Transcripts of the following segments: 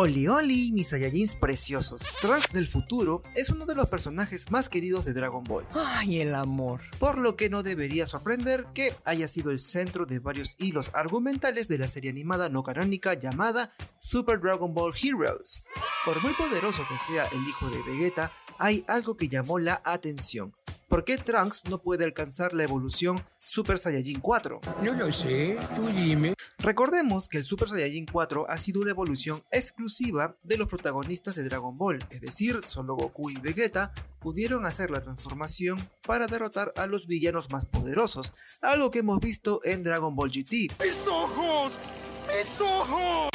Oli Oli, mis Saiyajins preciosos. Trunks del futuro es uno de los personajes más queridos de Dragon Ball. ¡Ay, el amor! Por lo que no debería sorprender que haya sido el centro de varios hilos argumentales de la serie animada no canónica llamada Super Dragon Ball Heroes. Por muy poderoso que sea el hijo de Vegeta, hay algo que llamó la atención. ¿Por qué Trunks no puede alcanzar la evolución Super Saiyajin 4? No lo sé, tú dime. Recordemos que el Super Saiyajin 4 ha sido una evolución exclusiva de los protagonistas de Dragon Ball, es decir, solo Goku y Vegeta pudieron hacer la transformación para derrotar a los villanos más poderosos, algo que hemos visto en Dragon Ball GT. ¡Mis ojos! ¡Mis ojos!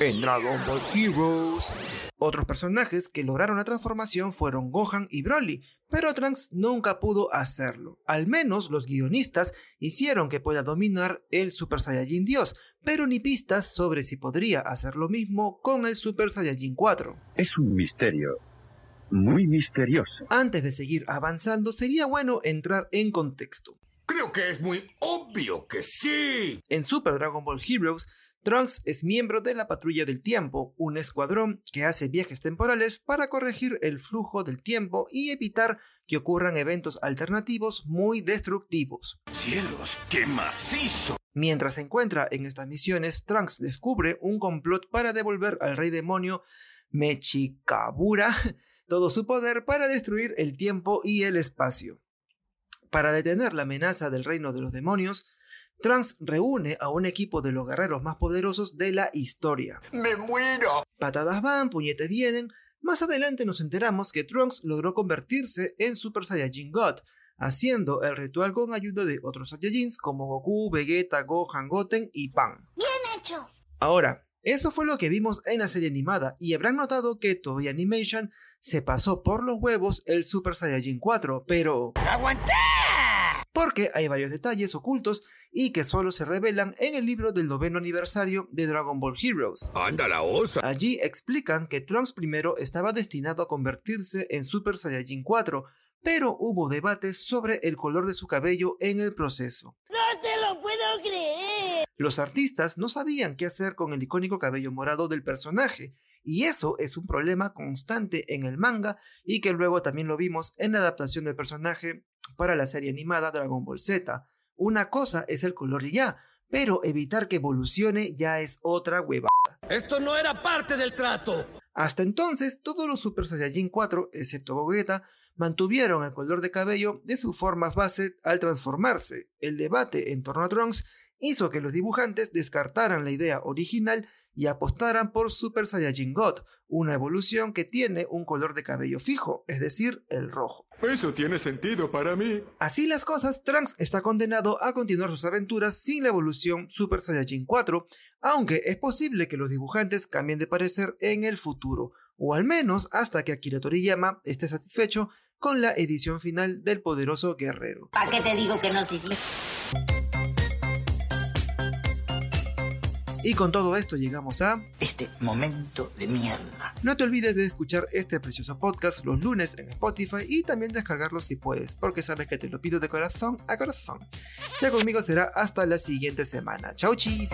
En Dragon Ball Heroes. Otros personajes que lograron la transformación fueron Gohan y Broly, pero Trunks nunca pudo hacerlo. Al menos los guionistas hicieron que pueda dominar el Super Saiyajin Dios, pero ni pistas sobre si podría hacer lo mismo con el Super Saiyajin 4. Es un misterio. Muy misterioso. Antes de seguir avanzando, sería bueno entrar en contexto. Creo que es muy obvio que sí. En Super Dragon Ball Heroes, Trunks es miembro de la Patrulla del Tiempo, un escuadrón que hace viajes temporales para corregir el flujo del tiempo y evitar que ocurran eventos alternativos muy destructivos. ¡Cielos, qué macizo! Mientras se encuentra en estas misiones, Trunks descubre un complot para devolver al rey demonio Mechikabura todo su poder para destruir el tiempo y el espacio. Para detener la amenaza del reino de los demonios, Trunks reúne a un equipo de los guerreros más poderosos de la historia. ¡Me muero! Patadas van, puñetes vienen. Más adelante nos enteramos que Trunks logró convertirse en Super Saiyajin God, haciendo el ritual con ayuda de otros Saiyajins como Goku, Vegeta, Gohan, Goten y Pan. ¡Bien hecho! Ahora, eso fue lo que vimos en la serie animada, y habrán notado que Toei Animation se pasó por los huevos el Super Saiyajin 4, pero... ¡aguanté! Porque hay varios detalles ocultos y que solo se revelan en el libro del 9º aniversario de Dragon Ball Heroes. ¡Anda la osa! Allí explican que Trunks primero estaba destinado a convertirse en Super Saiyajin 4, pero hubo debates sobre el color de su cabello en el proceso. ¡No te lo puedo creer! Los artistas no sabían qué hacer con el icónico cabello morado del personaje, y eso es un problema constante en el manga y que luego también lo vimos en la adaptación del personaje para la serie animada Dragon Ball Z. Una cosa es el color y ya, pero evitar que evolucione ya es otra huevada. ¡Esto no era parte del trato! Hasta entonces, todos los Super Saiyajin 4, excepto Gogeta, mantuvieron el color de cabello de sus formas base al transformarse. El debate en torno a Trunks hizo que los dibujantes descartaran la idea original y apostaran por Super Saiyajin God, una evolución que tiene un color de cabello fijo, es decir, el rojo. Eso tiene sentido para mí. Así las cosas, Trunks está condenado a continuar sus aventuras sin la evolución Super Saiyajin 4, aunque es posible que los dibujantes cambien de parecer en el futuro, o al menos hasta que Akira Toriyama esté satisfecho con la edición final del poderoso guerrero. ¿Para qué te digo que no, Sisi? Y con todo esto llegamos a... este momento de mierda. No te olvides de escuchar este precioso podcast los lunes en Spotify y también descargarlo si puedes, porque sabes que te lo pido de corazón a corazón. Ya conmigo será hasta la siguiente semana. ¡Chau, chis!